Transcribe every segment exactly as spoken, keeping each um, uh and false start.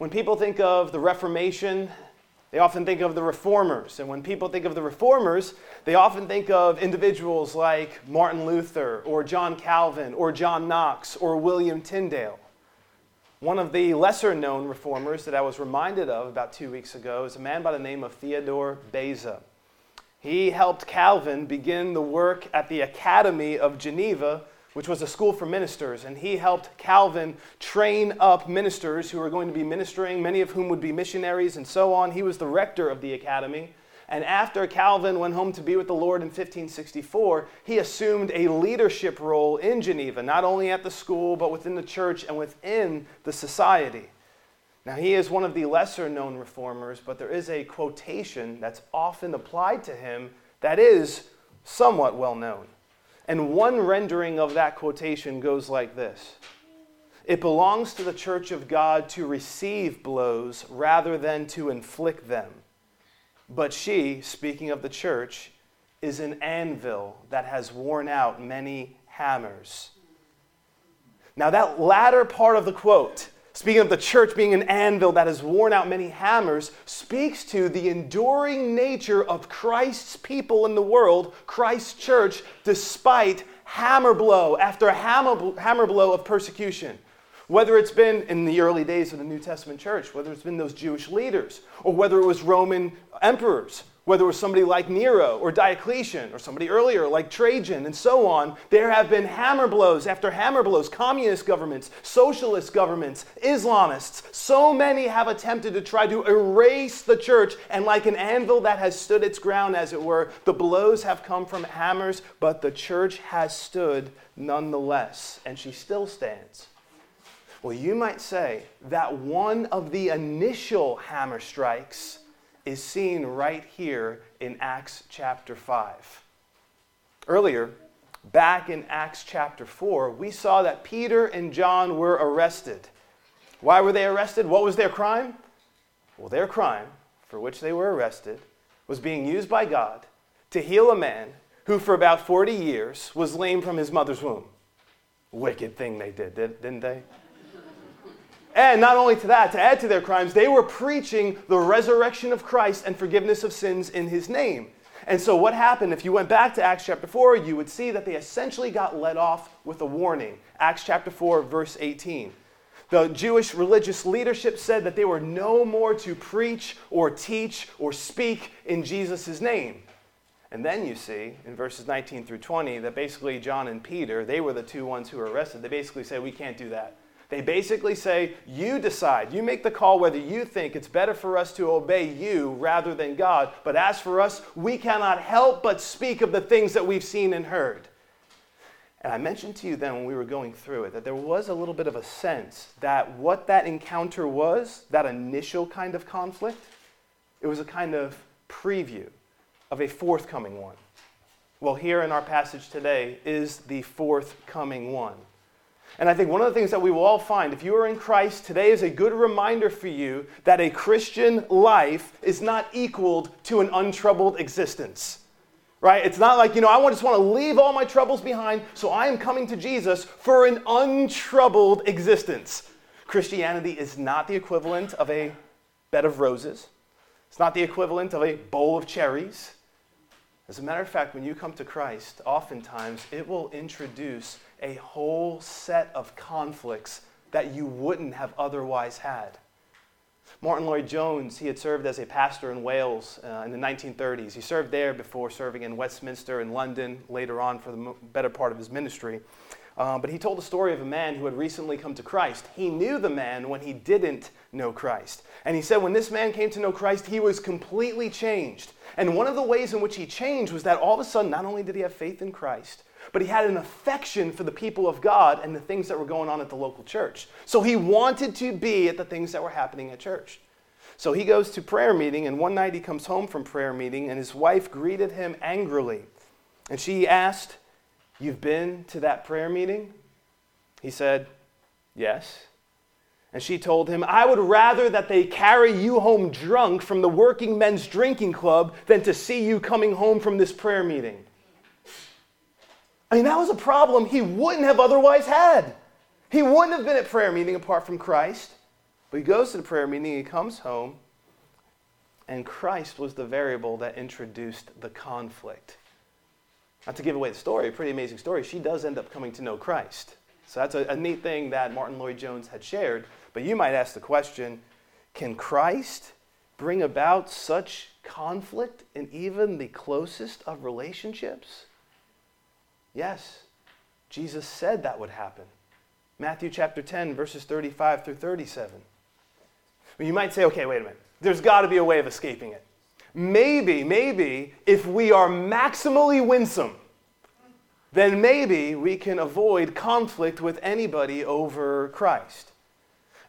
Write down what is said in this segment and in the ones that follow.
When people think of the Reformation, they often think of the reformers. And when people think of the reformers, they often think of individuals like Martin Luther or John Calvin or John Knox or William Tyndale. One of the lesser-known reformers that I was reminded of about two weeks ago is a man by the name of Theodore Beza. He helped Calvin begin the work at the Academy of Geneva, which was a school for ministers, and he helped Calvin train up ministers who were going to be ministering, many of whom would be missionaries and so on. He was the rector of the academy, and after Calvin went home to be with the Lord in fifteen sixty-four, he assumed a leadership role in Geneva, not only at the school, but within the church and within the society. Now, he is one of the lesser-known reformers, but there is a quotation that's often applied to him that is somewhat well-known. And one rendering of that quotation goes like this: "It belongs to the church of God to receive blows rather than to inflict them. But she," speaking of the church, "is an anvil that has worn out many hammers." Now, that latter part of the quote, speaking of the church being an anvil that has worn out many hammers, speaks to the enduring nature of Christ's people in the world, Christ's church, despite hammer blow after hammer, hammer blow of persecution. Whether it's been in the early days of the New Testament church, whether it's been those Jewish leaders, or whether it was Roman emperors, whether it was somebody like Nero or Diocletian or somebody earlier like Trajan and so on, there have been hammer blows after hammer blows. Communist governments, socialist governments, Islamists, so many have attempted to try to erase the church, and like an anvil that has stood its ground, as it were, the blows have come from hammers, but the church has stood nonetheless, and she still stands. Well, you might say that one of the initial hammer strikes is seen right here in Acts chapter five. Earlier, back in Acts chapter four, we saw that Peter and John were arrested. Why were they arrested? What was their crime? Well, their crime, for which they were arrested, was being used by God to heal a man who for about forty years was lame from his mother's womb. Wicked thing they did, didn't they? And not only to that, to add to their crimes, they were preaching the resurrection of Christ and forgiveness of sins in his name. And so what happened? If you went back to Acts chapter four, you would see that they essentially got let off with a warning. Acts chapter four, verse eighteen. The Jewish religious leadership said that they were no more to preach or teach or speak in Jesus' name. And then you see, in verses nineteen through twenty, that basically John and Peter, they were the two ones who were arrested. They basically said, we can't do that. They basically say, you decide, you make the call whether you think it's better for us to obey you rather than God. But as for us, we cannot help but speak of the things that we've seen and heard. And I mentioned to you then when we were going through it that there was a little bit of a sense that what that encounter was, that initial kind of conflict, it was a kind of preview of a forthcoming one. Well, here in our passage today is the forthcoming one. And I think one of the things that we will all find, if you are in Christ, today is a good reminder for you that a Christian life is not equaled to an untroubled existence. Right? It's not like, you know, I just want to leave all my troubles behind, so I am coming to Jesus for an untroubled existence. Christianity is not the equivalent of a bed of roses. It's not the equivalent of a bowl of cherries. As a matter of fact, when you come to Christ, oftentimes it will introduce a whole set of conflicts that you wouldn't have otherwise had. Martin Lloyd-Jones, he had served as a pastor in Wales uh, in the nineteen thirties. He served there before serving in Westminster and London later on for the m- better part of his ministry. Uh, but he told the story of a man who had recently come to Christ. He knew the man when he didn't know Christ. And he said when this man came to know Christ, he was completely changed. And one of the ways in which he changed was that all of a sudden, not only did he have faith in Christ, but he had an affection for the people of God and the things that were going on at the local church. So he wanted to be at the things that were happening at church. So he goes to prayer meeting, and one night he comes home from prayer meeting, and his wife greeted him angrily. And she asked, "You've been to that prayer meeting?" He said, "Yes." And she told him, "I would rather that they carry you home drunk from the working men's drinking club than to see you coming home from this prayer meeting." I mean, that was a problem he wouldn't have otherwise had. He wouldn't have been at prayer meeting apart from Christ. But he goes to the prayer meeting, he comes home, and Christ was the variable that introduced the conflict. Not to give away the story, a pretty amazing story, she does end up coming to know Christ. So that's a, a neat thing that Martin Lloyd-Jones had shared. But you might ask the question, can Christ bring about such conflict in even the closest of relationships? Yes, Jesus said that would happen. Matthew chapter ten, verses thirty-five through thirty-seven. Well, you might say, okay, wait a minute. There's got to be a way of escaping it. Maybe, maybe, if we are maximally winsome, then maybe we can avoid conflict with anybody over Christ.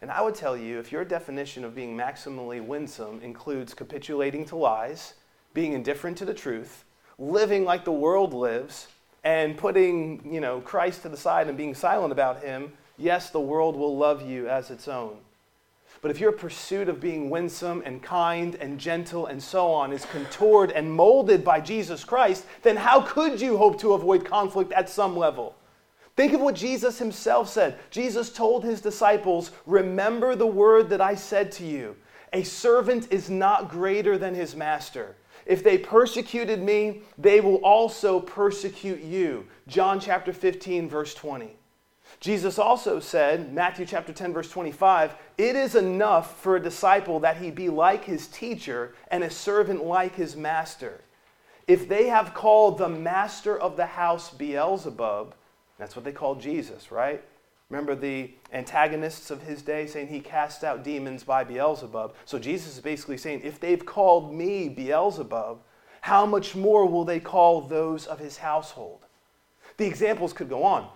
And I would tell you, if your definition of being maximally winsome includes capitulating to lies, being indifferent to the truth, living like the world lives, and putting, you know, Christ to the side and being silent about him, yes, the world will love you as its own. But if your pursuit of being winsome and kind and gentle and so on is contoured and molded by Jesus Christ, then how could you hope to avoid conflict at some level? Think of what Jesus himself said. Jesus told his disciples, "Remember the word that I said to you. A servant is not greater than his master. If they persecuted me, they will also persecute you." John chapter fifteen, verse twenty. Jesus also said, Matthew chapter ten, verse twenty-five, "It is enough for a disciple that he be like his teacher and a servant like his master. If they have called the master of the house Beelzebub," that's what they called Jesus, right? Remember the antagonists of his day saying he cast out demons by Beelzebub. So Jesus is basically saying, if they've called me Beelzebub, how much more will they call those of his household? The examples could go on.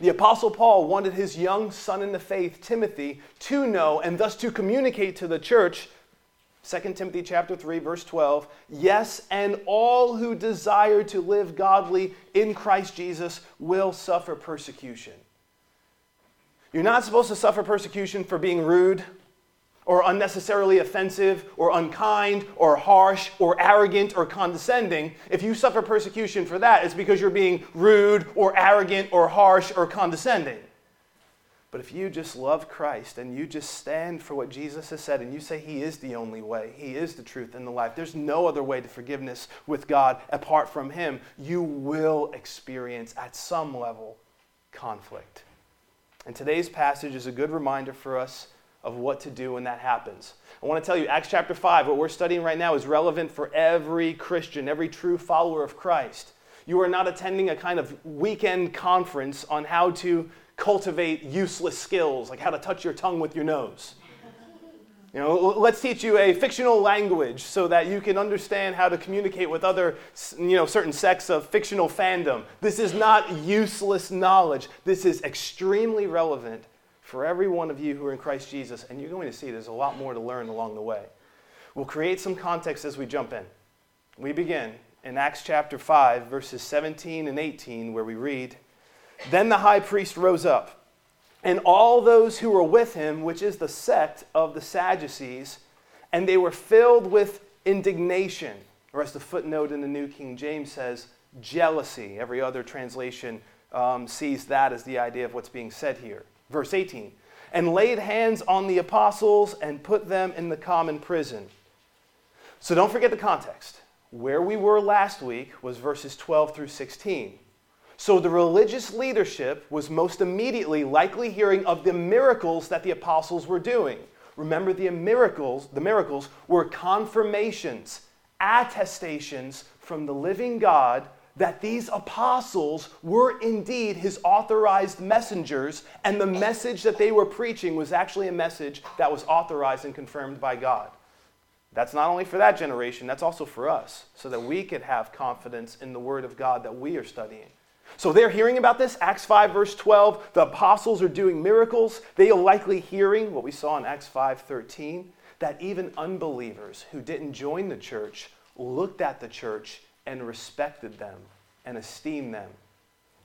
The Apostle Paul wanted his young son in the faith, Timothy, to know and thus to communicate to the church, Second Timothy chapter three, verse twelve, "Yes, and all who desire to live godly in Christ Jesus will suffer persecution." You're not supposed to suffer persecution for being rude or unnecessarily offensive or unkind or harsh or arrogant or condescending. If you suffer persecution for that, it's because you're being rude or arrogant or harsh or condescending. But if you just love Christ and you just stand for what Jesus has said and you say he is the only way, he is the truth and the life, there's no other way to forgiveness with God apart from him, you will experience at some level conflict. And today's passage is a good reminder for us of what to do when that happens. I want to tell you, Acts chapter five, what we're studying right now is relevant for every Christian, every true follower of Christ. You are not attending a kind of weekend conference on how to cultivate useless skills, like how to touch your tongue with your nose. You know, let's teach you a fictional language so that you can understand how to communicate with other, you know, certain sects of fictional fandom. This is not useless knowledge. This is extremely relevant for every one of you who are in Christ Jesus, and you're going to see there's a lot more to learn along the way. We'll create some context as we jump in. We begin in Acts chapter five, verses seventeen and eighteen, where we read, "Then the high priest rose up, and all those who were with him, which is the sect of the Sadducees, and they were filled with indignation," or as the footnote in the New King James says, jealousy. Every other translation um, sees that as the idea of what's being said here. Verse eighteen, "and laid hands on the apostles and put them in the common prison." So don't forget the context. Where we were last week was verses twelve through sixteen. So the religious leadership was most immediately likely hearing of the miracles that the apostles were doing. Remember, the miracles, the miracles were confirmations, attestations from the living God that these apostles were indeed his authorized messengers, and the message that they were preaching was actually a message that was authorized and confirmed by God. That's not only for that generation, that's also for us, so that we could have confidence in the Word of God that we are studying. So they're hearing about this, Acts five, verse twelve. The apostles are doing miracles. They are likely hearing what we saw in Acts five, thirteen, that even unbelievers who didn't join the church looked at the church and respected them and esteemed them.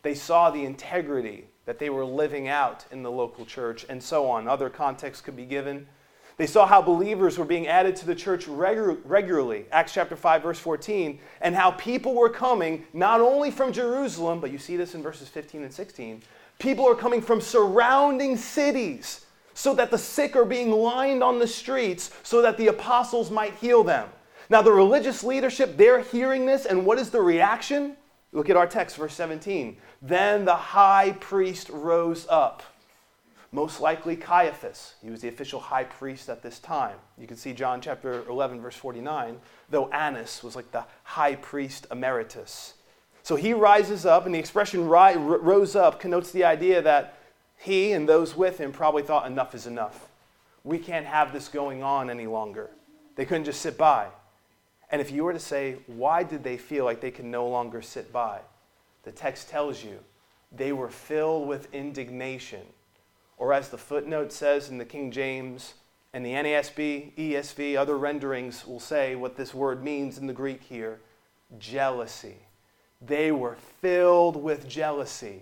They saw the integrity that they were living out in the local church and so on. Other contexts could be given. They saw how believers were being added to the church regu- regularly, Acts chapter five, verse fourteen, and how people were coming not only from Jerusalem, but you see this in verses fifteen and sixteen, people are coming from surrounding cities so that the sick are being lined on the streets so that the apostles might heal them. Now the religious leadership, they're hearing this, and what is the reaction? Look at our text, verse seventeen. Then the high priest rose up. Most likely Caiaphas. He was the official high priest at this time. You can see John chapter eleven, verse forty-nine, though Annas was like the high priest emeritus. So he rises up, and the expression rose up connotes the idea that he and those with him probably thought enough is enough. We can't have this going on any longer. They couldn't just sit by. And if you were to say, why did they feel like they can no longer sit by? The text tells you they were filled with indignation. Or as the footnote says in the King James and the N A S B, E S V, other renderings will say what this word means in the Greek here, jealousy. They were filled with jealousy.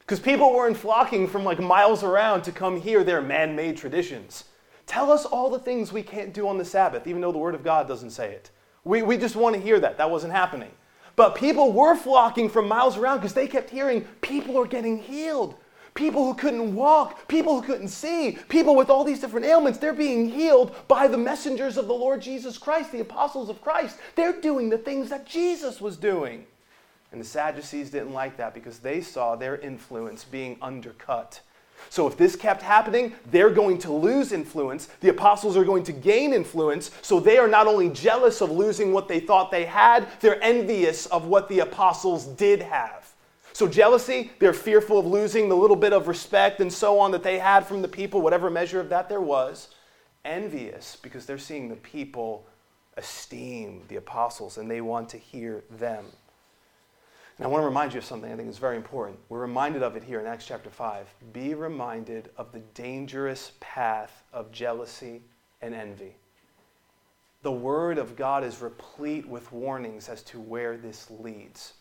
Because people weren't flocking from like miles around to come hear their man-made traditions. Tell us all the things we can't do on the Sabbath, even though the Word of God doesn't say it. We, we just want to hear that. That wasn't happening. But people were flocking from miles around because they kept hearing people are getting healed. People who couldn't walk, people who couldn't see, people with all these different ailments, they're being healed by the messengers of the Lord Jesus Christ, the apostles of Christ. They're doing the things that Jesus was doing. And the Sadducees didn't like that because they saw their influence being undercut. So if this kept happening, they're going to lose influence. The apostles are going to gain influence. So they are not only jealous of losing what they thought they had, they're envious of what the apostles did have. So jealousy, they're fearful of losing the little bit of respect and so on that they had from the people, whatever measure of that there was. Envious, because they're seeing the people esteem the apostles and they want to hear them. And I want to remind you of something I think is very important. We're reminded of it here in Acts chapter five. Be reminded of the dangerous path of jealousy and envy. The Word of God is replete with warnings as to where this leads.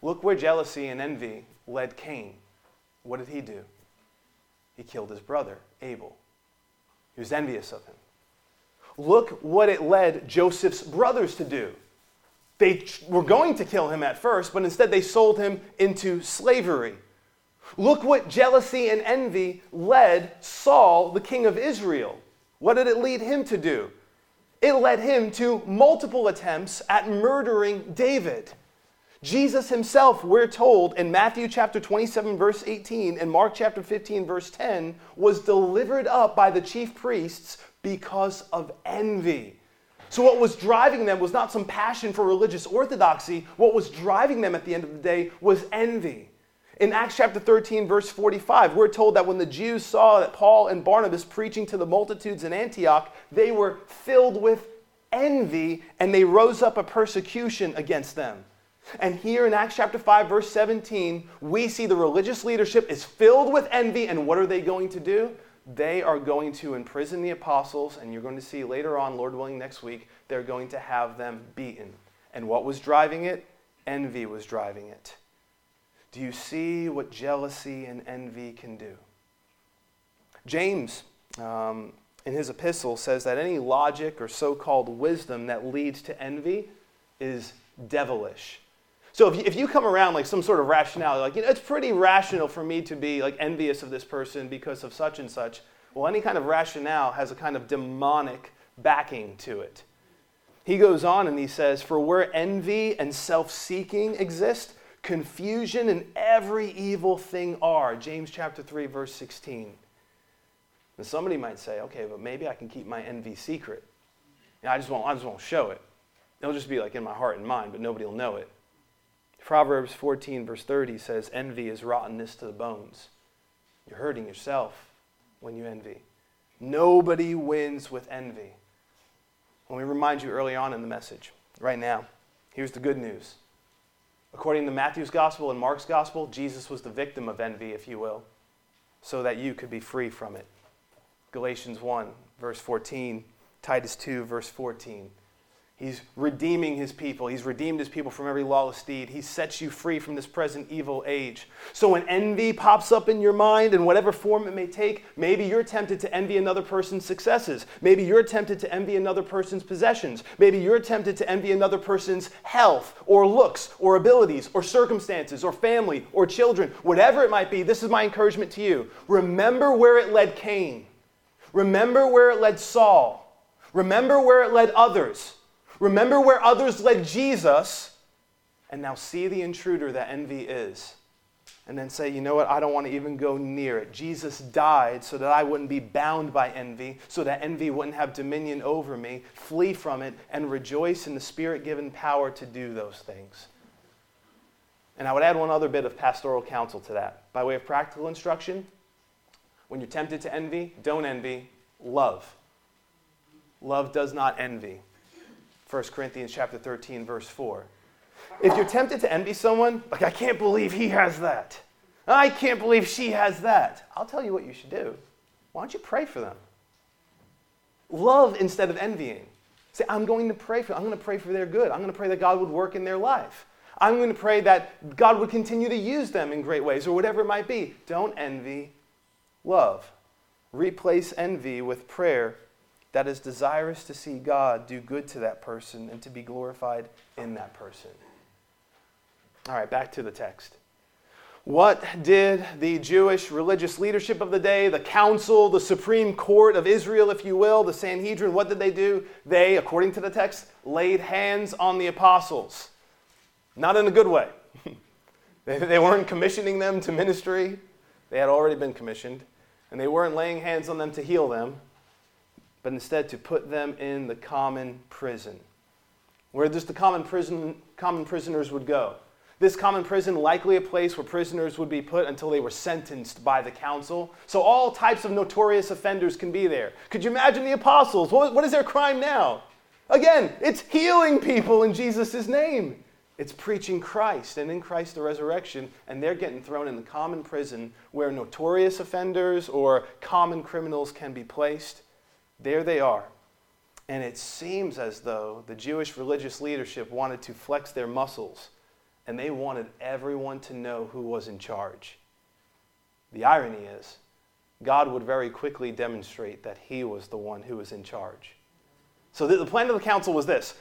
Look where jealousy and envy led Cain. What did he do? He killed his brother, Abel. He was envious of him. Look what it led Joseph's brothers to do. They were going to kill him at first, but instead they sold him into slavery. Look what jealousy and envy led Saul, the king of Israel. What did it lead him to do? It led him to multiple attempts at murdering David. Jesus himself, we're told in Matthew chapter twenty-seven, verse eighteen, and Mark chapter fifteen, verse ten, was delivered up by the chief priests because of envy. So what was driving them was not some passion for religious orthodoxy. What was driving them at the end of the day was envy. In Acts chapter thirteen, verse forty-five, we're told that when the Jews saw that Paul and Barnabas preaching to the multitudes in Antioch, they were filled with envy, and they rose up a persecution against them. And here in Acts chapter five, verse seventeen, we see the religious leadership is filled with envy, and what are they going to do? They are going to imprison the apostles, and you're going to see later on, Lord willing, next week, they're going to have them beaten. And what was driving it? Envy was driving it. Do you see what jealousy and envy can do? James, um, in his epistle, says that any logic or so-called wisdom that leads to envy is devilish. So if you, if you come around like some sort of rationality, like, you know, it's pretty rational for me to be like envious of this person because of such and such. Well, any kind of rationale has a kind of demonic backing to it. He goes on and he says, for where envy and self-seeking exist, confusion and every evil thing are. James chapter three, verse sixteen. And somebody might say, okay, but maybe I can keep my envy secret. You know, I just won't, I just won't show it. It'll just be like in my heart and mind, but nobody will know it. Proverbs fourteen, verse thirty says, envy is rottenness to the bones. You're hurting yourself when you envy. Nobody wins with envy. Let me remind you early on in the message, right now, here's the good news. According to Matthew's gospel and Mark's gospel, Jesus was the victim of envy, if you will, so that you could be free from it. Galatians one, verse fourteen, Titus two, verse fourteen. He's redeeming his people. He's redeemed his people from every lawless deed. He sets you free from this present evil age. So when envy pops up in your mind, in whatever form it may take, maybe you're tempted to envy another person's successes. Maybe you're tempted to envy another person's possessions. Maybe you're tempted to envy another person's health or looks or abilities or circumstances or family or children. Whatever it might be, this is my encouragement to you. Remember where it led Cain. Remember where it led Saul. Remember where it led others. Remember where others led Jesus, and now see the intruder that envy is. And then say, you know what, I don't want to even go near it. Jesus died so that I wouldn't be bound by envy, so that envy wouldn't have dominion over me. Flee from it and rejoice in the Spirit-given power to do those things. And I would add one other bit of pastoral counsel to that. By way of practical instruction, when you're tempted to envy, don't envy, love. Love does not envy. First Corinthians chapter thirteen, verse four. If you're tempted to envy someone, like, I can't believe he has that. I can't believe she has that. I'll tell you what you should do. Why don't you pray for them? Love instead of envying. Say, I'm going to pray for them. I'm going to pray for their good. I'm going to pray that God would work in their life. I'm going to pray that God would continue to use them in great ways or whatever it might be. Don't envy, love. Replace envy with prayer that is desirous to see God do good to that person and to be glorified in that person. All right, back to the text. What did the Jewish religious leadership of the day, the council, the Supreme Court of Israel, if you will, the Sanhedrin, what did they do? They, according to the text, laid hands on the apostles. Not in a good way. They weren't commissioning them to ministry. They had already been commissioned. And they weren't laying hands on them to heal them, but instead to put them in the common prison. Where just the common prison, common prisoners would go. This common prison, likely a place where prisoners would be put until they were sentenced by the council. So all types of notorious offenders can be there. Could you imagine the apostles? What, what is their crime now? Again, it's healing people in Jesus' name. It's preaching Christ and in Christ the resurrection, and they're getting thrown in the common prison where notorious offenders or common criminals can be placed. There they are, and it seems as though the Jewish religious leadership wanted to flex their muscles, and they wanted everyone to know who was in charge. The irony is, God would very quickly demonstrate that he was the one who was in charge. So the plan of the council was this: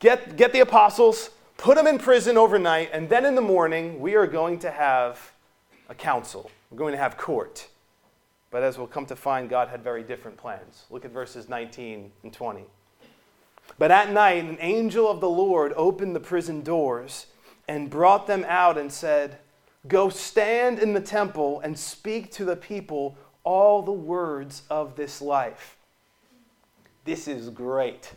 get, get the apostles, put them in prison overnight, and then in the morning we are going to have a council. We're going to have court. But as we'll come to find, God had very different plans. Look at verses nineteen and twenty. But at night, an angel of the Lord opened the prison doors and brought them out and said, "Go stand in the temple and speak to the people all the words of this life." This is great.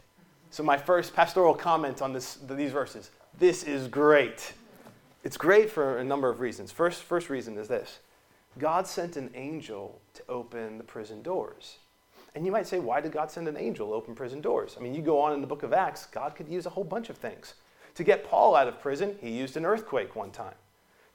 So my first pastoral comment on this, these verses. This is great. It's great for a number of reasons. First, first reason is this. God sent an angel to open the prison doors. And you might say, why did God send an angel to open prison doors? I mean, you go on in the book of Acts, God could use a whole bunch of things. To get Paul out of prison, he used an earthquake one time.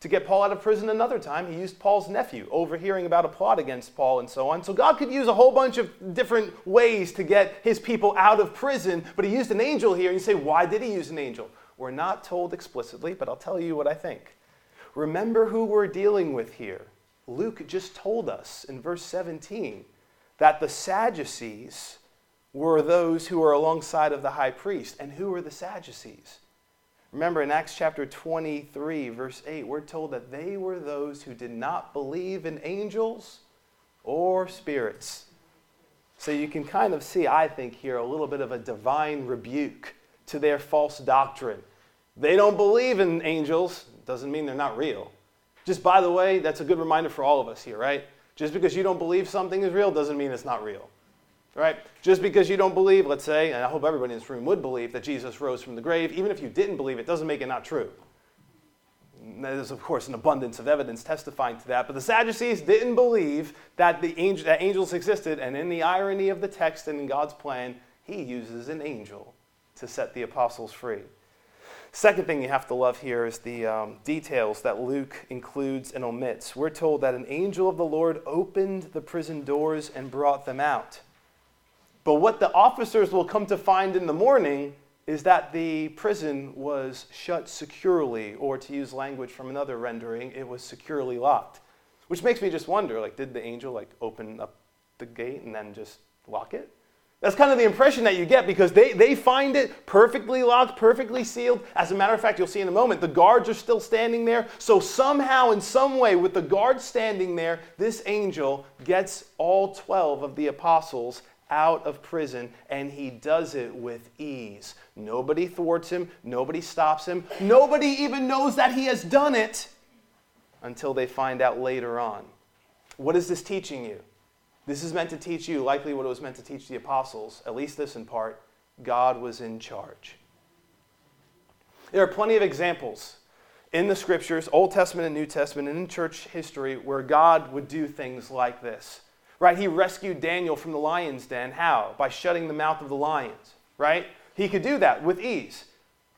To get Paul out of prison another time, he used Paul's nephew, overhearing about a plot against Paul and so on. So God could use a whole bunch of different ways to get his people out of prison, but he used an angel here. And you say, why did he use an angel? We're not told explicitly, but I'll tell you what I think. Remember who we're dealing with here. Luke just told us in verse seventeen that the Sadducees were those who were alongside of the high priest. And who were the Sadducees? Remember in Acts chapter twenty-three, verse eight, we're told that they were those who did not believe in angels or spirits. So you can kind of see, I think, here a little bit of a divine rebuke to their false doctrine. They don't believe in angels, doesn't mean they're not real. Just by the way, that's a good reminder for all of us here, right? Just because you don't believe something is real doesn't mean it's not real, right? Just because you don't believe, let's say, and I hope everybody in this room would believe that Jesus rose from the grave, even if you didn't believe it, doesn't make it not true. There's, of course, an abundance of evidence testifying to that, but the Sadducees didn't believe that the angel, that angels existed, and in the irony of the text and in God's plan, he uses an angel to set the apostles free. Second thing you have to love here is the um, details that Luke includes and omits. We're told that an angel of the Lord opened the prison doors and brought them out. But what the officers will come to find in the morning is that the prison was shut securely, or to use language from another rendering, it was securely locked. Which makes me just wonder, like, did the angel, like, open up the gate and then just lock it? That's kind of the impression that you get, because they, they find it perfectly locked, perfectly sealed. As a matter of fact, you'll see in a moment, the guards are still standing there. So somehow, in some way, with the guards standing there, this angel gets all twelve of the apostles out of prison, and he does it with ease. Nobody thwarts him. Nobody stops him. Nobody even knows that he has done it until they find out later on. What is this teaching you? This is meant to teach you, likely what it was meant to teach the apostles, at least this in part, God was in charge. There are plenty of examples in the Scriptures, Old Testament and New Testament, and in church history, where God would do things like this. Right? He rescued Daniel from the lion's den. How? By shutting the mouth of the lions. Right? He could do that with ease.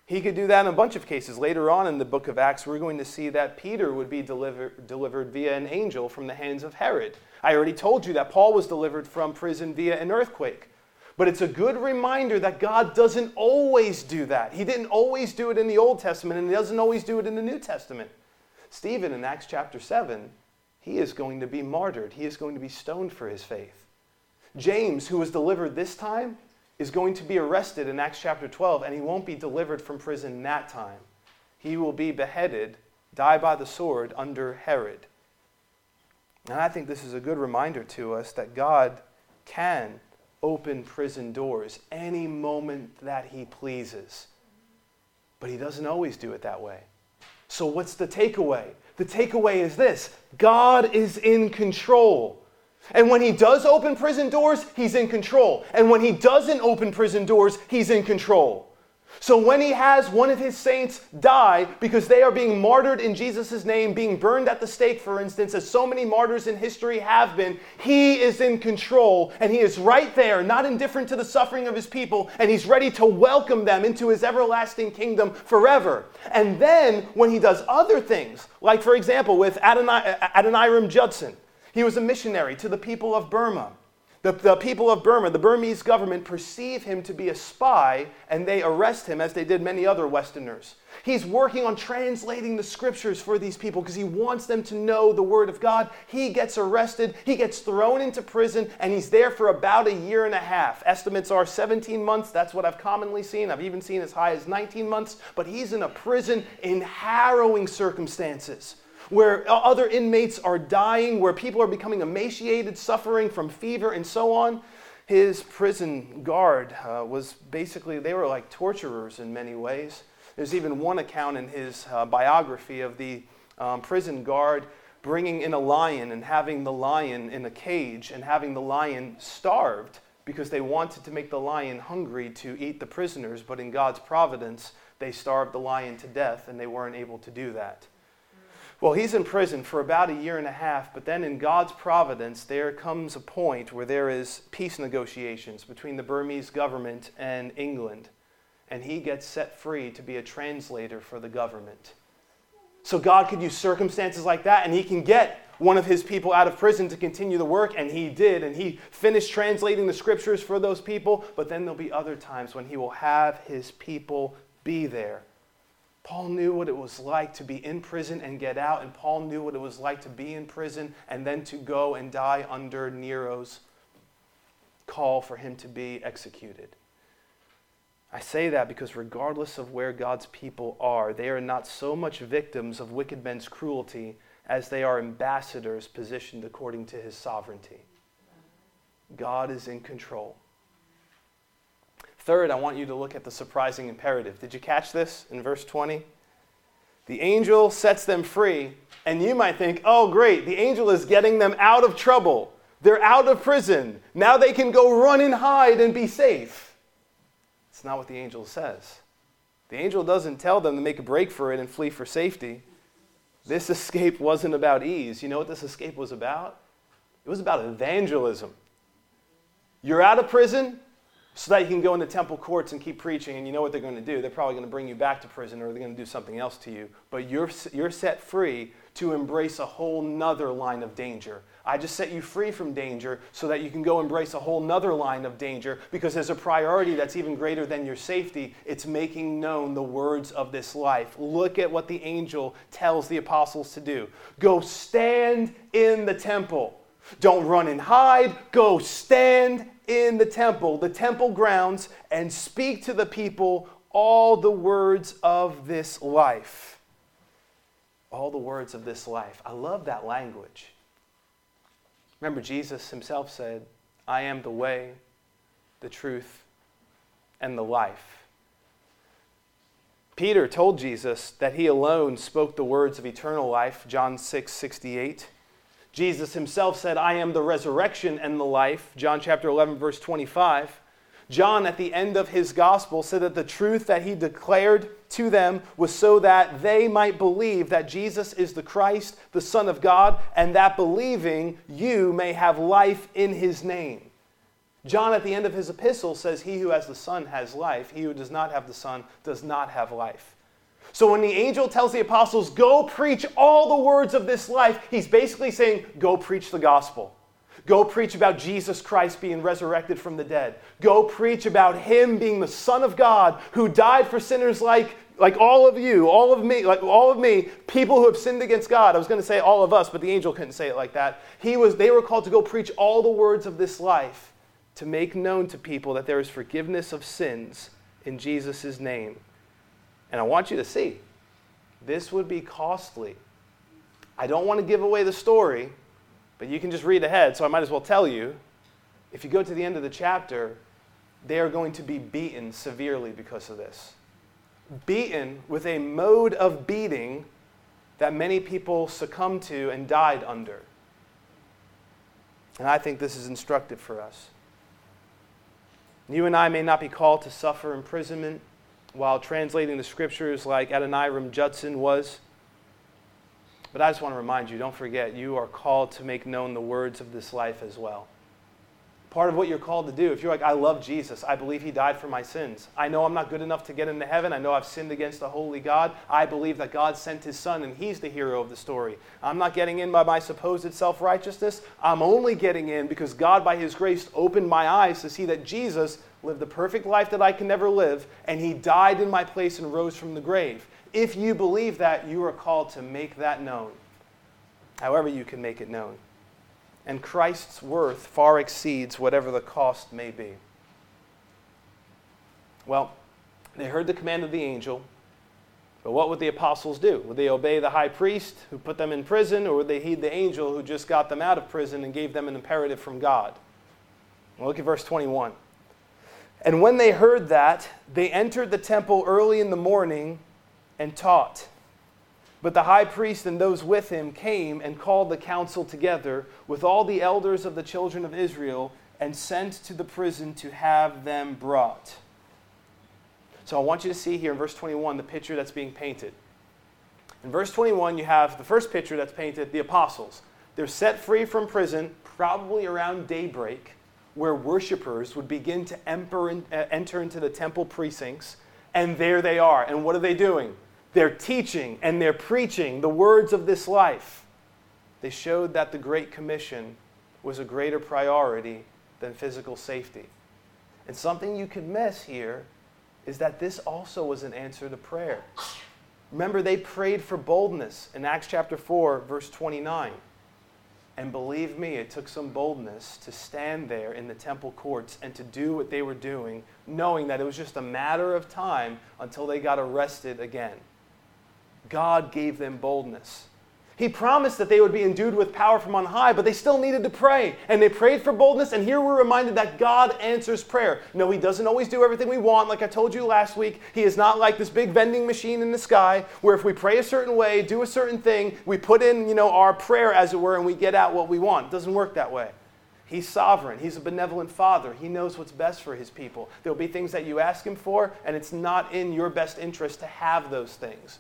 He could do that in a bunch of cases. Later on in the book of Acts, we're going to see that Peter would be deliver, delivered via an angel from the hands of Herod. I already told you that Paul was delivered from prison via an earthquake. But it's a good reminder that God doesn't always do that. He didn't always do it in the Old Testament, and he doesn't always do it in the New Testament. Stephen, in Acts chapter seven, he is going to be martyred. He is going to be stoned for his faith. James, who was delivered this time, is going to be arrested in Acts chapter twelve, and he won't be delivered from prison that time. He will be beheaded, die by the sword under Herod. And I think this is a good reminder to us that God can open prison doors any moment that he pleases. But he doesn't always do it that way. So what's the takeaway? The takeaway is this: God is in control. And when he does open prison doors, he's in control. And when he doesn't open prison doors, he's in control. So when he has one of his saints die because they are being martyred in Jesus' name, being burned at the stake, for instance, as so many martyrs in history have been, he is in control, and he is right there, not indifferent to the suffering of his people, and he's ready to welcome them into his everlasting kingdom forever. And then when he does other things, like for example with Adoni- Adoniram Judson, he was a missionary to the people of Burma. The, the people of Burma, the Burmese government, perceive him to be a spy, and they arrest him, as they did many other Westerners. He's working on translating the Scriptures for these people because he wants them to know the Word of God. He gets arrested, he gets thrown into prison, and he's there for about a year and a half. Estimates are seventeen months. That's what I've commonly seen. I've even seen as high as nineteen months. But he's in a prison in harrowing circumstances, where other inmates are dying, where people are becoming emaciated, suffering from fever and so on. His prison guard uh, was basically, they were like torturers in many ways. There's even one account in his uh, biography of the um, prison guard bringing in a lion and having the lion in a cage and having the lion starved because they wanted to make the lion hungry to eat the prisoners, but in God's providence, they starved the lion to death and they weren't able to do that. Well, he's in prison for about a year and a half, but then in God's providence, there comes a point where there is peace negotiations between the Burmese government and England, and he gets set free to be a translator for the government. So God could use circumstances like that, and he can get one of his people out of prison to continue the work, and he did, and he finished translating the Scriptures for those people, but then there'll be other times when he will have his people be there. Paul knew what it was like to be in prison and get out, and Paul knew what it was like to be in prison and then to go and die under Nero's call for him to be executed. I say that because regardless of where God's people are, they are not so much victims of wicked men's cruelty as they are ambassadors positioned according to his sovereignty. God is in control. Third, I want you to look at the surprising imperative. Did you catch this in verse twenty? The angel sets them free, and you might think, oh great, the angel is getting them out of trouble. They're out of prison. Now they can go run and hide and be safe. It's not what the angel says. The angel doesn't tell them to make a break for it and flee for safety. This escape wasn't about ease. You know what this escape was about? It was about evangelism. You're out of prison, so that you can go into temple courts and keep preaching, and you know what they're going to do. They're probably going to bring you back to prison, or they're going to do something else to you. But you're you're set free to embrace a whole nother line of danger. I just set you free from danger so that you can go embrace a whole nother line of danger, because there's a priority that's even greater than your safety. It's making known the words of this life. Look at what the angel tells the apostles to do. Go stand in the temple. Don't run and hide. Go stand in the temple, the temple grounds, and speak to the people all the words of this life. All the words of this life. I love that language. Remember, Jesus himself said, I am the way, the truth, and the life. Peter told Jesus that he alone spoke the words of eternal life, John six sixty-eight. Jesus himself said, I am the resurrection and the life, John chapter eleven, verse twenty-five. John, at the end of his gospel, said that the truth that he declared to them was so that they might believe that Jesus is the Christ, the Son of God, and that believing you may have life in his name. John, at the end of his epistle, says, he who has the Son has life. He who does not have the Son does not have life. So when the angel tells the apostles, go preach all the words of this life, he's basically saying, go preach the gospel. Go preach about Jesus Christ being resurrected from the dead. Go preach about him being the Son of God who died for sinners like, like all of you, all of me, like all of me, people who have sinned against God. I was going to say all of us, but the angel couldn't say it like that. He was, they were called to go preach all the words of this life to make known to people that there is forgiveness of sins in Jesus' name. And I want you to see, this would be costly. I don't want to give away the story, but you can just read ahead, so I might as well tell you. If you go to the end of the chapter, they are going to be beaten severely because of this. Beaten with a mode of beating that many people succumbed to and died under. And I think this is instructive for us. You and I may not be called to suffer imprisonment while translating the scriptures like Adoniram Judson was. But I just want to remind you, don't forget, you are called to make known the words of this life as well. Part of what you're called to do, if you're like, I love Jesus, I believe he died for my sins. I know I'm not good enough to get into heaven. I know I've sinned against the holy God. I believe that God sent his son and he's the hero of the story. I'm not getting in by my supposed self-righteousness. I'm only getting in because God, by his grace, opened my eyes to see that Jesus lived the perfect life that I can never live, and he died in my place and rose from the grave. If you believe that, you are called to make that known, however you can make it known. And Christ's worth far exceeds whatever the cost may be. Well, they heard the command of the angel, but what would the apostles do? Would they obey the high priest who put them in prison, or would they heed the angel who just got them out of prison and gave them an imperative from God? Well, look at verse twenty-one. And when they heard that, they entered the temple early in the morning and taught. But the high priest and those with him came and called the council together with all the elders of the children of Israel and sent to the prison to have them brought. So I want you to see here in verse twenty-one the picture that's being painted. In verse twenty-one you have the first picture that's painted, the apostles. They're set free from prison, probably around daybreak, where worshipers would begin to enter into the temple precincts. And there they are. And what are they doing? They're teaching and they're preaching the words of this life. They showed that the Great Commission was a greater priority than physical safety. And something you could miss here is that this also was an answer to prayer. Remember, they prayed for boldness in Acts chapter four, verse twenty-nine. And believe me, it took some boldness to stand there in the temple courts and to do what they were doing, knowing that it was just a matter of time until they got arrested again. God gave them boldness. He promised that they would be endued with power from on high, but they still needed to pray. And they prayed for boldness, and here we're reminded that God answers prayer. No, he doesn't always do everything we want. Like I told you last week, he is not like this big vending machine in the sky where if we pray a certain way, do a certain thing, we put in, you know, our prayer, as it were, and we get out what we want. It doesn't work that way. He's sovereign. He's a benevolent father. He knows what's best for his people. There'll be things that you ask him for, and it's not in your best interest to have those things.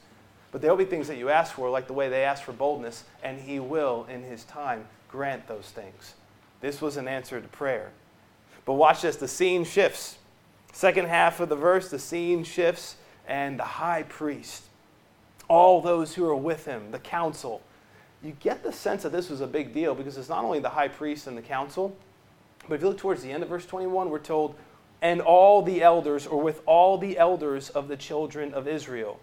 But there will be things that you ask for, like the way they asked for boldness, and he will, in his time, grant those things. This was an answer to prayer. But watch this, the scene shifts. Second half of the verse, the scene shifts, and the high priest, all those who are with him, the council, you get the sense that this was a big deal because it's not only the high priest and the council, but if you look towards the end of verse twenty-one, we're told, and all the elders, or with all the elders of the children of Israel.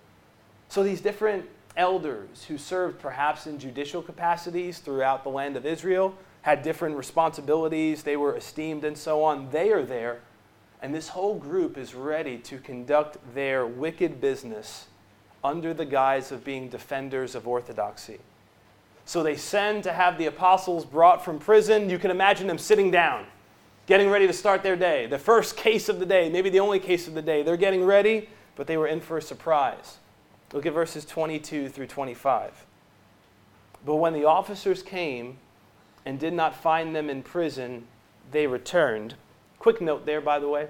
So these different elders who served perhaps in judicial capacities throughout the land of Israel had different responsibilities, they were esteemed and so on. They are there, and this whole group is ready to conduct their wicked business under the guise of being defenders of orthodoxy. So they send to have the apostles brought from prison. You can imagine them sitting down, getting ready to start their day. The first case of the day, maybe the only case of the day. They're getting ready, but they were in for a surprise. Look at verses twenty-two through twenty-five. But when the officers came and did not find them in prison, they returned. Quick note there, by the way.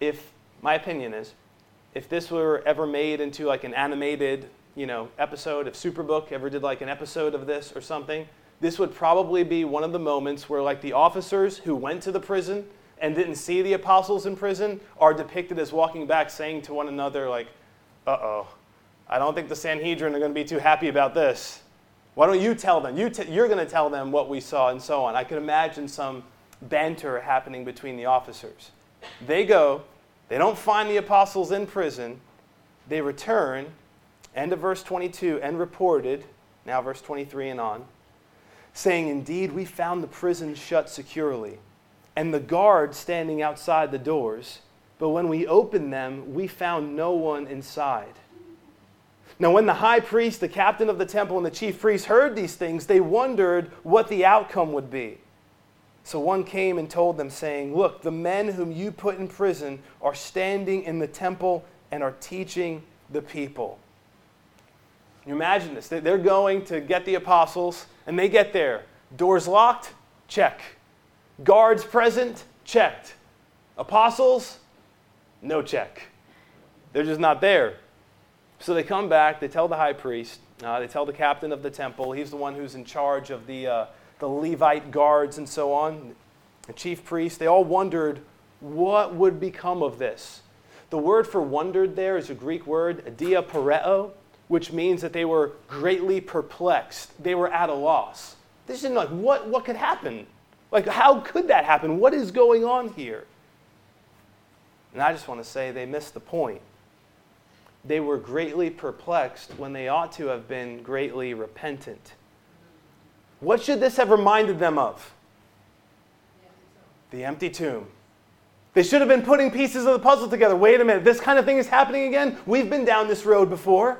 If, my opinion is, if this were ever made into like an animated you know, episode, if Superbook ever did like an episode of this or something, this would probably be one of the moments where like the officers who went to the prison and didn't see the apostles in prison are depicted as walking back saying to one another like, uh-oh, I don't think the Sanhedrin are going to be too happy about this. Why don't you tell them? You t- you're going to tell them what we saw and so on. I could imagine some banter happening between the officers. They go, they don't find the apostles in prison, they return. End of verse twenty-two, and reported, now verse twenty-three and on, saying, indeed, we found the prison shut securely, and the guard standing outside the doors, but when we opened them, we found no one inside. Now when the high priest, the captain of the temple, and the chief priests heard these things, they wondered what the outcome would be. So one came and told them, saying, look, the men whom you put in prison are standing in the temple and are teaching the people. You imagine this. They're going to get the apostles, and they get there. Doors locked? Check. Guards present? Checked. Apostles? No check. They're just not there. So they come back. They tell the high priest. Uh, they tell the captain of the temple. He's the one who's in charge of the, uh, the Levite guards and so on. The chief priest. They all wondered what would become of this. The word for wondered there is a Greek word, diaporeo, which means that they were greatly perplexed. They were at a loss. They just didn't know, like, what, what could happen? Like, how could that happen? What is going on here? And I just want to say they missed the point. They were greatly perplexed when they ought to have been greatly repentant. What should this have reminded them of? The empty tomb. The empty tomb. They should have been putting pieces of the puzzle together. Wait a minute, this kind of thing is happening again? We've been down this road before.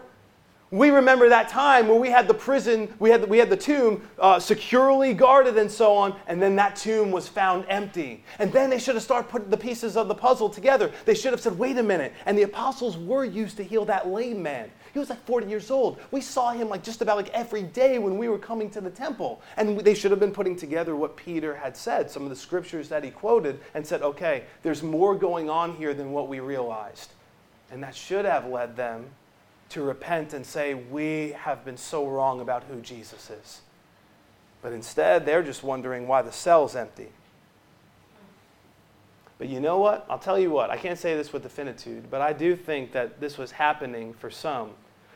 We remember that time when we had the prison, we had the, we had the tomb uh, securely guarded and so on, and then that tomb was found empty. And then they should have started putting the pieces of the puzzle together. They should have said, wait a minute, and the apostles were used to heal that lame man. He was like forty years old. We saw him like just about like every day when we were coming to the temple. And they should have been putting together what Peter had said, some of the scriptures that he quoted, and said, okay, there's more going on here than what we realized. And that should have led them to repent and say, we have been so wrong about who Jesus is. But instead, they're just wondering why the cell's empty. But you know what? I'll tell you what. I can't say this with definitive, but I do think that this was happening for some,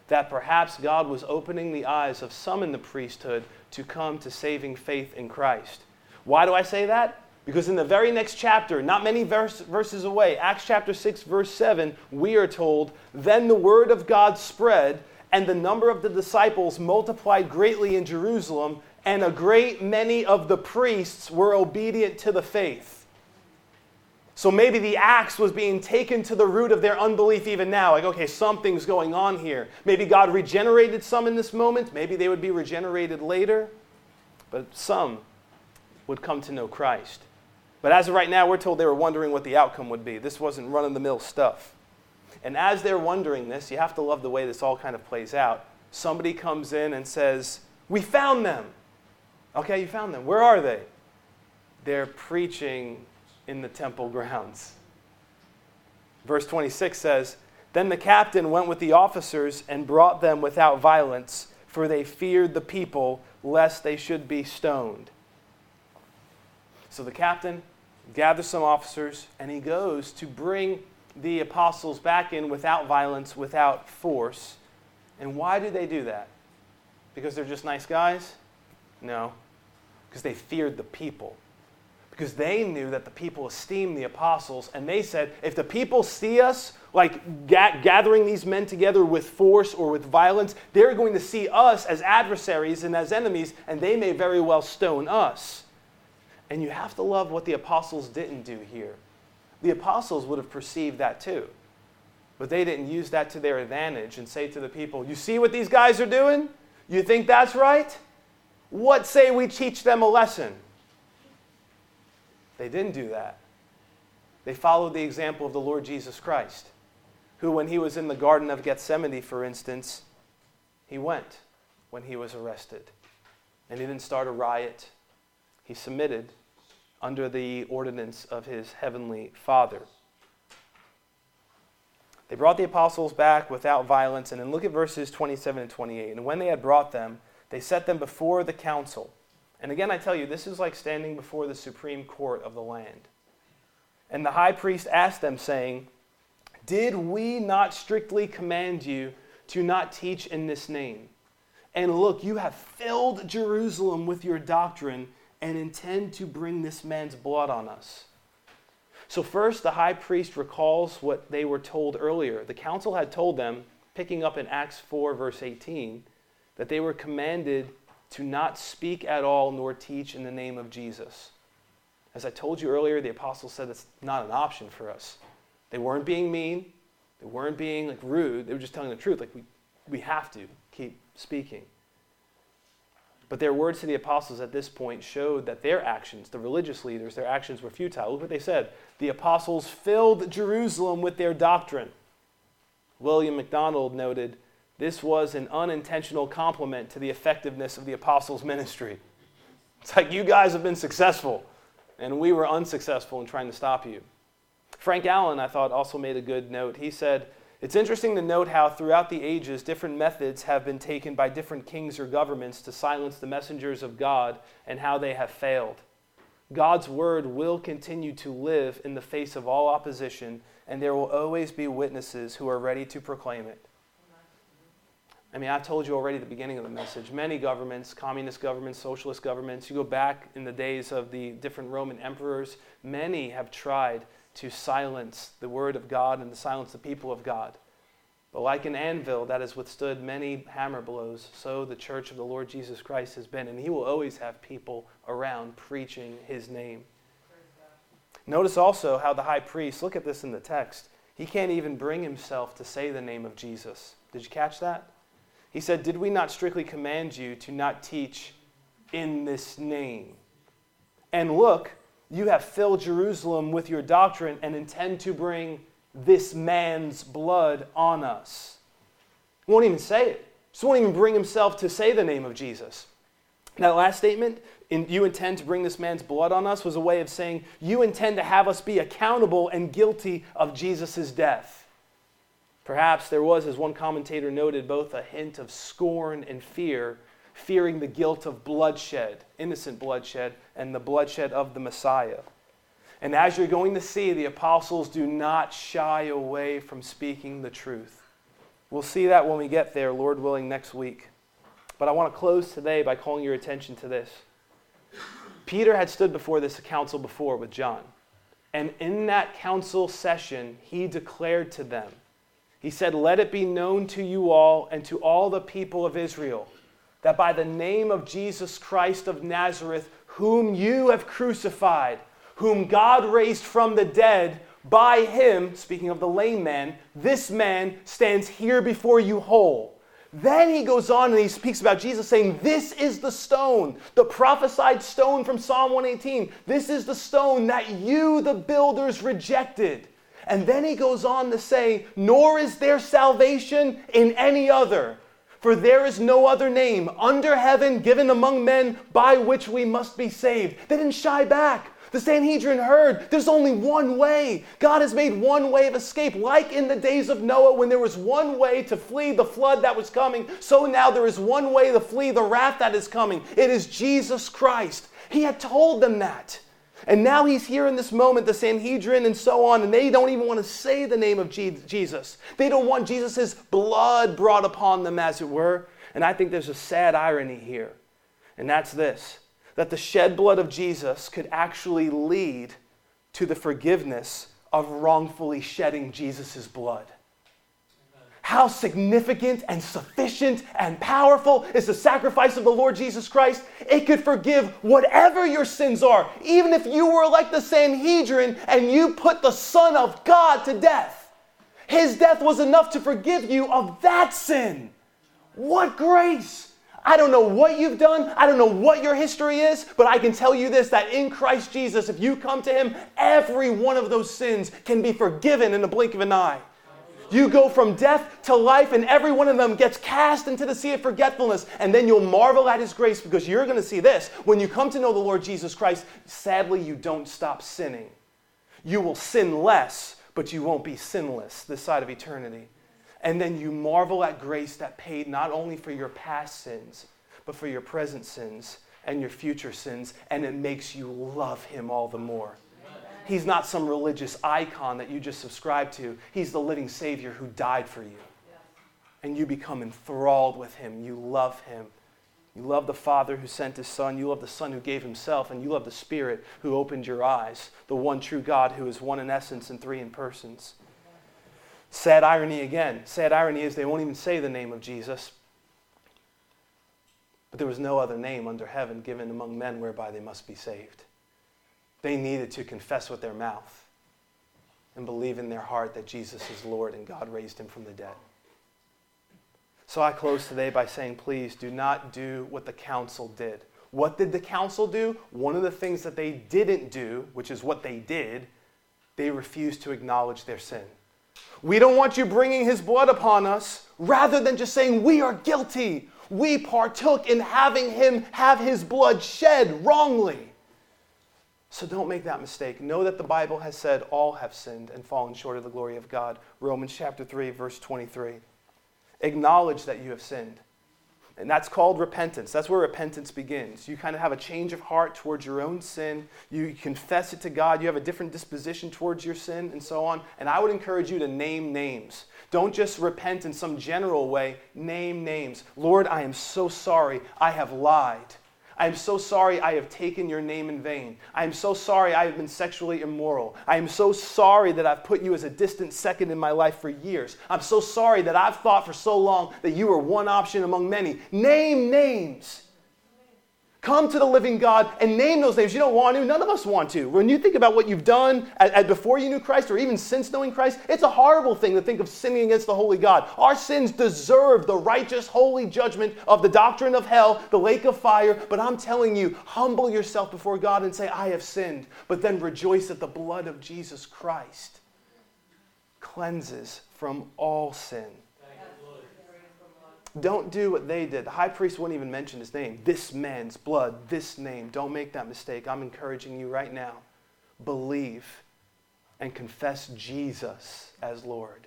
that perhaps God was opening the eyes of some in the priesthood to come to saving faith in Christ. Why do I say that? Because in the very next chapter, not many verse, verses away, Acts chapter six, verse seven, we are told, then the word of God spread, and the number of the disciples multiplied greatly in Jerusalem, and a great many of the priests were obedient to the faith. So maybe the axe was being taken to the root of their unbelief even now. Like, okay, something's going on here. Maybe God regenerated some in this moment. Maybe they would be regenerated later. But some would come to know Christ. But as of right now, we're told they were wondering what the outcome would be. This wasn't run-of-the-mill stuff. And as they're wondering this, you have to love the way this all kind of plays out. Somebody comes in and says, we found them. Okay, you found them. Where are they? They're preaching in the temple grounds. Verse twenty-six says, then the captain went with the officers and brought them without violence, for they feared the people, lest they should be stoned. So the captain gathers some officers, and he goes to bring the apostles back in without violence, without force. And why do they do that? Because they're just nice guys? No. Because they feared the people. Because they knew that the people esteemed the apostles, and they said, if the people see us, like ga- gathering these men together with force or with violence, they're going to see us as adversaries and as enemies, and they may very well stone us. And you have to love what the apostles didn't do here. The apostles would have perceived that too. But they didn't use that to their advantage and say to the people, you see what these guys are doing? You think that's right? What say we teach them a lesson? They didn't do that. They followed the example of the Lord Jesus Christ, who when he was in the Garden of Gethsemane, for instance, he went when he was arrested. And he didn't start a riot. He submitted under the ordinance of his heavenly Father. They brought the apostles back without violence. And then look at verses twenty-seven and twenty-eight. And when they had brought them, they set them before the council. And again, I tell you, this is like standing before the supreme court of the land. And the high priest asked them, saying, did we not strictly command you to not teach in this name? And look, you have filled Jerusalem with your doctrine and intend to bring this man's blood on us. So first, the high priest recalls what they were told earlier. The council had told them, picking up in Acts four, verse eighteen, that they were commanded to not speak at all nor teach in the name of Jesus. As I told you earlier, the apostles said that's not an option for us. They weren't being mean. They weren't being like rude. They were just telling the truth. Like we, we have to keep speaking. But their words to the apostles at this point showed that their actions, the religious leaders, their actions were futile. Look what they said. The apostles filled Jerusalem with their doctrine. William MacDonald noted, this was an unintentional compliment to the effectiveness of the apostles' ministry. It's like, you guys have been successful, and we were unsuccessful in trying to stop you. Frank Allen, I thought, also made a good note. He said, it's interesting to note how throughout the ages, different methods have been taken by different kings or governments to silence the messengers of God and how they have failed. God's word will continue to live in the face of all opposition, and there will always be witnesses who are ready to proclaim it. I mean, I told you already at the beginning of the message, many governments, communist governments, socialist governments, you go back in the days of the different Roman emperors, many have tried to silence the word of God and to silence the people of God. But like an anvil that has withstood many hammer blows, so the church of the Lord Jesus Christ has been, and he will always have people around preaching his name. Notice also how the high priest, look at this in the text, he can't even bring himself to say the name of Jesus. Did you catch that? He said, did we not strictly command you to not teach in this name? And look, you have filled Jerusalem with your doctrine and intend to bring this man's blood on us. He won't even say it. Just won't even bring himself to say the name of Jesus. That last statement, in, you intend to bring this man's blood on us, was a way of saying you intend to have us be accountable and guilty of Jesus' death. Perhaps there was, as one commentator noted, both a hint of scorn and fear, fearing the guilt of bloodshed, innocent bloodshed, and the bloodshed of the Messiah. And as you're going to see, the apostles do not shy away from speaking the truth. We'll see that when we get there, Lord willing, next week. But I want to close today by calling your attention to this. Peter had stood before this council before with John. And in that council session, he declared to them, he said, let it be known to you all and to all the people of Israel, that by the name of Jesus Christ of Nazareth, whom you have crucified, whom God raised from the dead, by him, speaking of the lame man, this man stands here before you whole. Then he goes on and he speaks about Jesus saying, this is the stone, the prophesied stone from Psalm one eighteen. This is the stone that you, the builders, rejected. And then he goes on to say, nor is there salvation in any other. For there is no other name under heaven given among men by which we must be saved. They didn't shy back. The Sanhedrin heard there's only one way. God has made one way of escape. Like in the days of Noah when there was one way to flee the flood that was coming, so now there is one way to flee the wrath that is coming. It is Jesus Christ. He had told them that. And now he's here in this moment, the Sanhedrin and so on, and they don't even want to say the name of Jesus. They don't want Jesus' blood brought upon them, as it were. And I think there's a sad irony here, and that's this, that the shed blood of Jesus could actually lead to the forgiveness of wrongfully shedding Jesus' blood. How significant and sufficient and powerful is the sacrifice of the Lord Jesus Christ? It could forgive whatever your sins are, even if you were like the Sanhedrin and you put the Son of God to death. His death was enough to forgive you of that sin. What grace! I don't know what you've done. I don't know what your history is, but I can tell you this, that in Christ Jesus, if you come to Him, every one of those sins can be forgiven in the blink of an eye. You go from death to life, and every one of them gets cast into the sea of forgetfulness, and then you'll marvel at His grace, because you're going to see this. When you come to know the Lord Jesus Christ, sadly, you don't stop sinning. You will sin less, but you won't be sinless this side of eternity. And then you marvel at grace that paid not only for your past sins, but for your present sins and your future sins, and it makes you love Him all the more. He's not some religious icon that you just subscribe to. He's the living Savior who died for you. And you become enthralled with Him. You love Him. You love the Father who sent His Son. You love the Son who gave Himself. And you love the Spirit who opened your eyes. The one true God who is one in essence and three in persons. Sad irony again. Sad irony is they won't even say the name of Jesus. But there was no other name under heaven given among men whereby they must be saved. They needed to confess with their mouth and believe in their heart that Jesus is Lord and God raised Him from the dead. So I close today by saying, please do not do what the council did. What did the council do? One of the things that they didn't do, which is what they did, they refused to acknowledge their sin. We don't want you bringing His blood upon us, rather than just saying we are guilty. We partook in having Him have His blood shed wrongly. So don't make that mistake. Know that the Bible has said all have sinned and fallen short of the glory of God. Romans chapter three, verse twenty-three. Acknowledge that you have sinned. And that's called repentance. That's where repentance begins. You kind of have a change of heart towards your own sin. You confess it to God. You have a different disposition towards your sin and so on. And I would encourage you to name names. Don't just repent in some general way. Name names. Lord, I am so sorry. I have lied. I am so sorry I have taken your name in vain. I am so sorry I have been sexually immoral. I am so sorry that I've put you as a distant second in my life for years. I'm so sorry that I've thought for so long that you were one option among many. Name names. Come to the living God and name those names. You don't want to. None of us want to. When you think about what you've done at, at before you knew Christ or even since knowing Christ, it's a horrible thing to think of sinning against the holy God. Our sins deserve the righteous, holy judgment of the doctrine of hell, the lake of fire. But I'm telling you, humble yourself before God and say, I have sinned. But then rejoice that the blood of Jesus Christ cleanses from all sin. Don't do what they did. The high priest wouldn't even mention his name. This man's blood, this name. Don't make that mistake. I'm encouraging you right now. Believe and confess Jesus as Lord.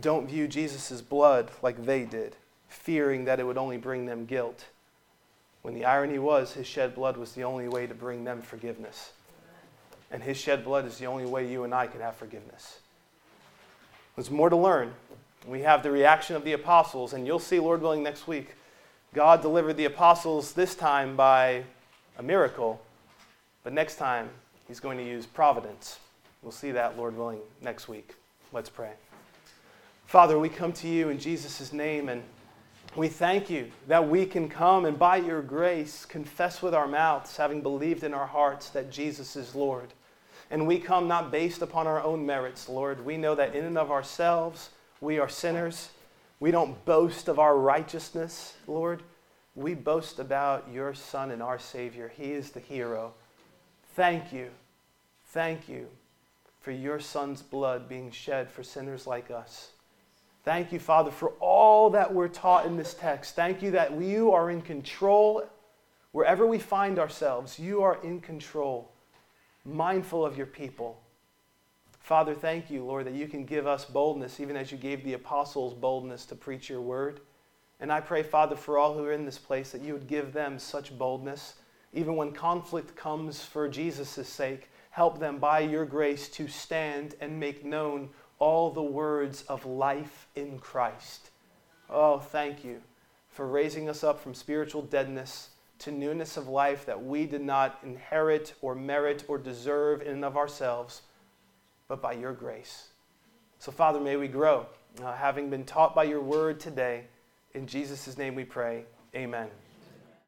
Don't view Jesus' blood like they did, fearing that it would only bring them guilt, when the irony was His shed blood was the only way to bring them forgiveness. And His shed blood is the only way you and I can have forgiveness. There's more to learn. We have the reaction of the apostles, and you'll see, Lord willing, next week, God delivered the apostles this time by a miracle, but next time, He's going to use providence. We'll see that, Lord willing, next week. Let's pray. Father, we come to You in Jesus' name, and we thank You that we can come and by Your grace confess with our mouths, having believed in our hearts that Jesus is Lord. And we come not based upon our own merits, Lord. We know that in and of ourselves, we are sinners. We don't boast of our righteousness, Lord. We boast about Your Son and our Savior. He is the hero. Thank You. Thank You for Your Son's blood being shed for sinners like us. Thank You, Father, for all that we're taught in this text. Thank You that You are in control. Wherever we find ourselves, You are in control, mindful of Your people. Father, thank You, Lord, that You can give us boldness, even as You gave the apostles boldness to preach Your word. And I pray, Father, for all who are in this place, that You would give them such boldness. Even when conflict comes for Jesus' sake, help them by Your grace to stand and make known all the words of life in Christ. Oh, thank you for raising us up from spiritual deadness to newness of life that we did not inherit or merit or deserve in and of ourselves, but by your grace. So, Father, may we grow, uh, having been taught by your word today. In Jesus' name we pray, amen.